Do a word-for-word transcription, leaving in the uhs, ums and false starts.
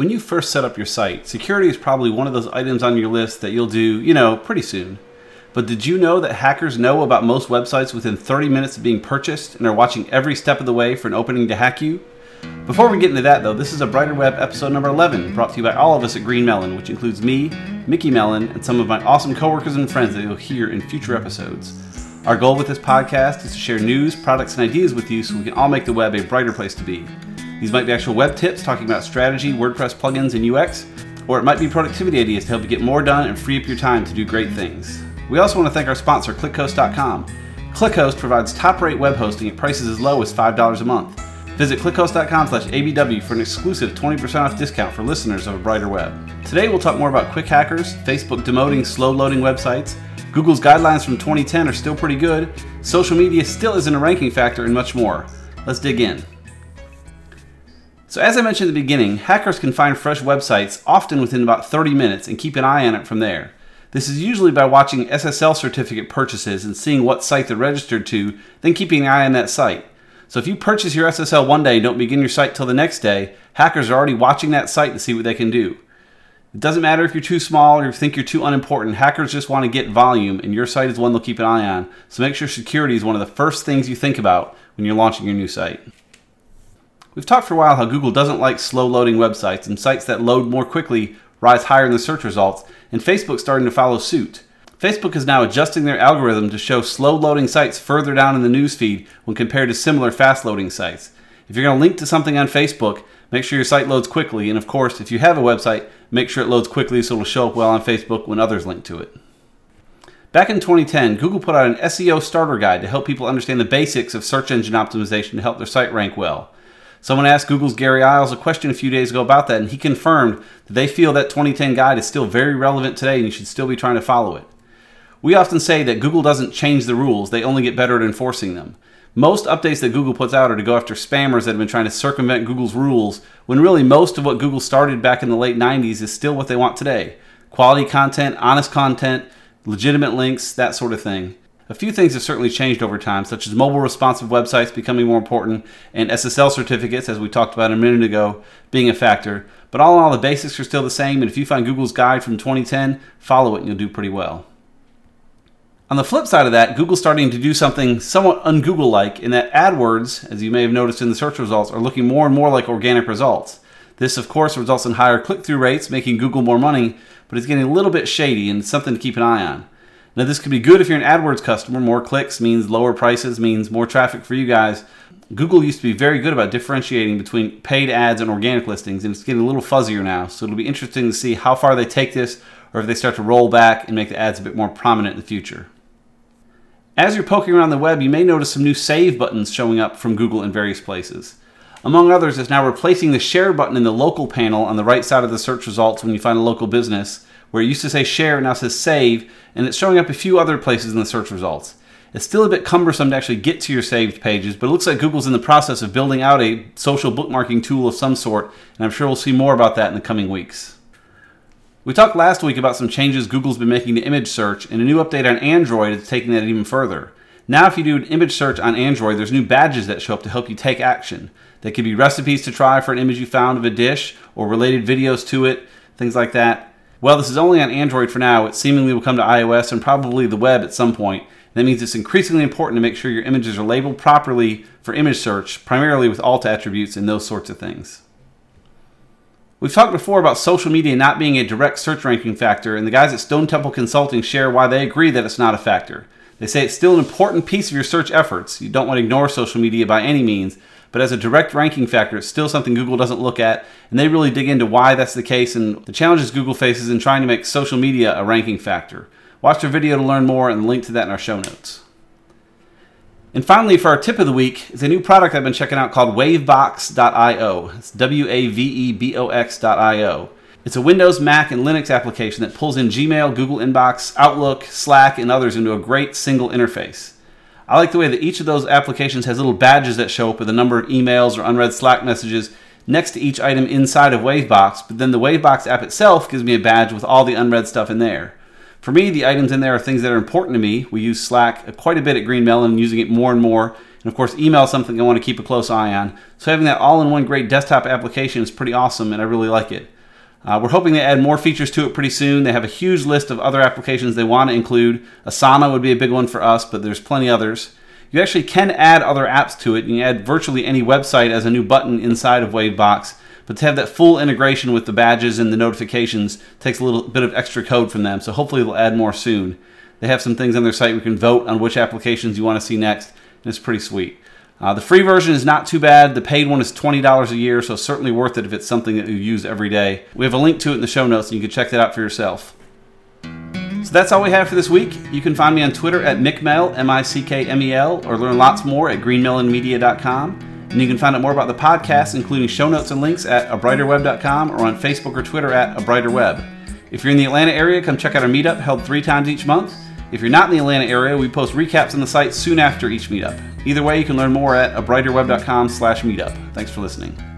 when you first set up your site, security is probably one of those items on your list that you'll do, you know, pretty soon. But did you know that hackers know about most websites within thirty minutes of being purchased and are watching every step of the way for an opening to hack you? Before we get into that, though, this is a Brighter Web episode number eleven, brought to you by all of us at Green Melon, which includes me, Mickey Melon, and some of my awesome coworkers and friends that you'll hear in future episodes. Our goal with this podcast is to share news, products, and ideas with you so we can all make the web a brighter place to be. These might be actual web tips talking about strategy, WordPress plugins, and U X, or it might be productivity ideas to help you get more done and free up your time to do great things. We also want to thank our sponsor, click host dot com. ClickHost provides top-rate web hosting at prices as low as five dollars a month. Visit click host dot com slash A B W for an exclusive twenty percent off discount for listeners of A Brighter Web. Today we'll talk more about quick hackers, Facebook demoting slow-loading websites, Google's guidelines from twenty ten are still pretty good, social media still isn't a ranking factor, and much more. Let's dig in. So as I mentioned at the beginning, hackers can find fresh websites often within about thirty minutes and keep an eye on it from there. This is usually by watching S S L certificate purchases and seeing what site they're registered to, then keeping an eye on that site. So if you purchase your S S L one day and don't begin your site till the next day, hackers are already watching that site to see what they can do. It doesn't matter if you're too small or you think you're too unimportant, hackers just want to get volume, and your site is one they'll keep an eye on, so make sure security is one of the first things you think about when you're launching your new site. We've talked for a while how Google doesn't like slow-loading websites, and sites that load more quickly rise higher in the search results, and Facebook's starting to follow suit. Facebook is now adjusting their algorithm to show slow-loading sites further down in the newsfeed when compared to similar fast-loading sites. If you're going to link to something on Facebook, make sure your site loads quickly, and of course, if you have a website, make sure it loads quickly so it'll show up well on Facebook when others link to it. Back in twenty ten, Google put out an S E O starter guide to help people understand the basics of search engine optimization to help their site rank well. Someone asked Google's Gary Illyes a question a few days ago about that, and he confirmed that they feel that twenty ten guide is still very relevant today and you should still be trying to follow it. We often say that Google doesn't change the rules, they only get better at enforcing them. Most updates that Google puts out are to go after spammers that have been trying to circumvent Google's rules, when really most of what Google started back in the late nineties is still what they want today. Quality content, honest content, legitimate links, that sort of thing. A few things have certainly changed over time, such as mobile responsive websites becoming more important and S S L certificates, as we talked about a minute ago, being a factor. But all in all, the basics are still the same, and if you find Google's guide from twenty ten, follow it and you'll do pretty well. On the flip side of that, Google's starting to do something somewhat un-Google-like in that AdWords, as you may have noticed in the search results, are looking more and more like organic results. This, of course, results in higher click-through rates, making Google more money, but it's getting a little bit shady and it's something to keep an eye on. Now, this could be good if you're an AdWords customer. More clicks means lower prices, means more traffic for you guys. Google used to be very good about differentiating between paid ads and organic listings, and it's getting a little fuzzier now, so it'll be interesting to see how far they take this or if they start to roll back and make the ads a bit more prominent in the future. As you're poking around the web, you may notice some new save buttons showing up from Google in various places. Among others, it's now replacing the share button in the local panel on the right side of the search results when you find a local business, where it used to say share, now says save, and it's showing up a few other places in the search results. It's still a bit cumbersome to actually get to your saved pages, but it looks like Google's in the process of building out a social bookmarking tool of some sort, and I'm sure we'll see more about that in the coming weeks. We talked last week about some changes Google's been making to image search, and a new update on Android is taking that even further. Now if you do an image search on Android, there's new badges that show up to help you take action. They could be recipes to try for an image you found of a dish, or related videos to it, things like that. Well, this is only on Android for now. It seemingly will come to iOS and probably the web at some point. That means it's increasingly important to make sure your images are labeled properly for image search, primarily with alt attributes and those sorts of things. We've talked before about social media not being a direct search ranking factor, and the guys at Stone Temple Consulting share why they agree that it's not a factor. They say it's still an important piece of your search efforts. You don't want to ignore social media by any means, but as a direct ranking factor, it's still something Google doesn't look at, and they really dig into why that's the case and the challenges Google faces in trying to make social media a ranking factor. Watch their video to learn more, and link to that in our show notes. And finally, for our tip of the week, is a new product I've been checking out called wavebox dot io. It's W A V E B O X dot I O. It's a Windows, Mac, and Linux application that pulls in Gmail, Google Inbox, Outlook, Slack, and others into a great single interface. I like the way that each of those applications has little badges that show up with a number of emails or unread Slack messages next to each item inside of Wavebox, but then the Wavebox app itself gives me a badge with all the unread stuff in there. For me, the items in there are things that are important to me. We use Slack quite a bit at Green Melon, using it more and more, And of course, email is something I want to keep a close eye on. So having that all-in-one great desktop application is pretty awesome, and I really like it. Uh, we're hoping to add more features to it pretty soon. They have a huge list of other applications they want to include. Asana would be a big one for us, but there's plenty others. You actually can add other apps to it, and you add virtually any website as a new button inside of Wavebox. But to have that full integration with the badges and the notifications takes a little bit of extra code from them, so hopefully they'll add more soon. They have some things on their site where you can vote on which applications you want to see next, and it's pretty sweet. Uh, the free version is not too bad. The paid one is twenty dollars a year, so it's certainly worth it if it's something that you use every day. We have a link to it in the show notes, and you can check that out for yourself. So that's all we have for this week. You can find me on Twitter at Mickmel, M I C K M E L, or learn lots more at Green Melon Media dot com. And you can find out more about the podcast, including show notes and links at a brighter web dot com or on Facebook or Twitter at a brighter web. If you're in the Atlanta area, come check out our meetup held three times each month. If you're not in the Atlanta area, we post recaps on the site soon after each meetup. Either way, you can learn more at a brighter web dot com slash meetup. Thanks for listening.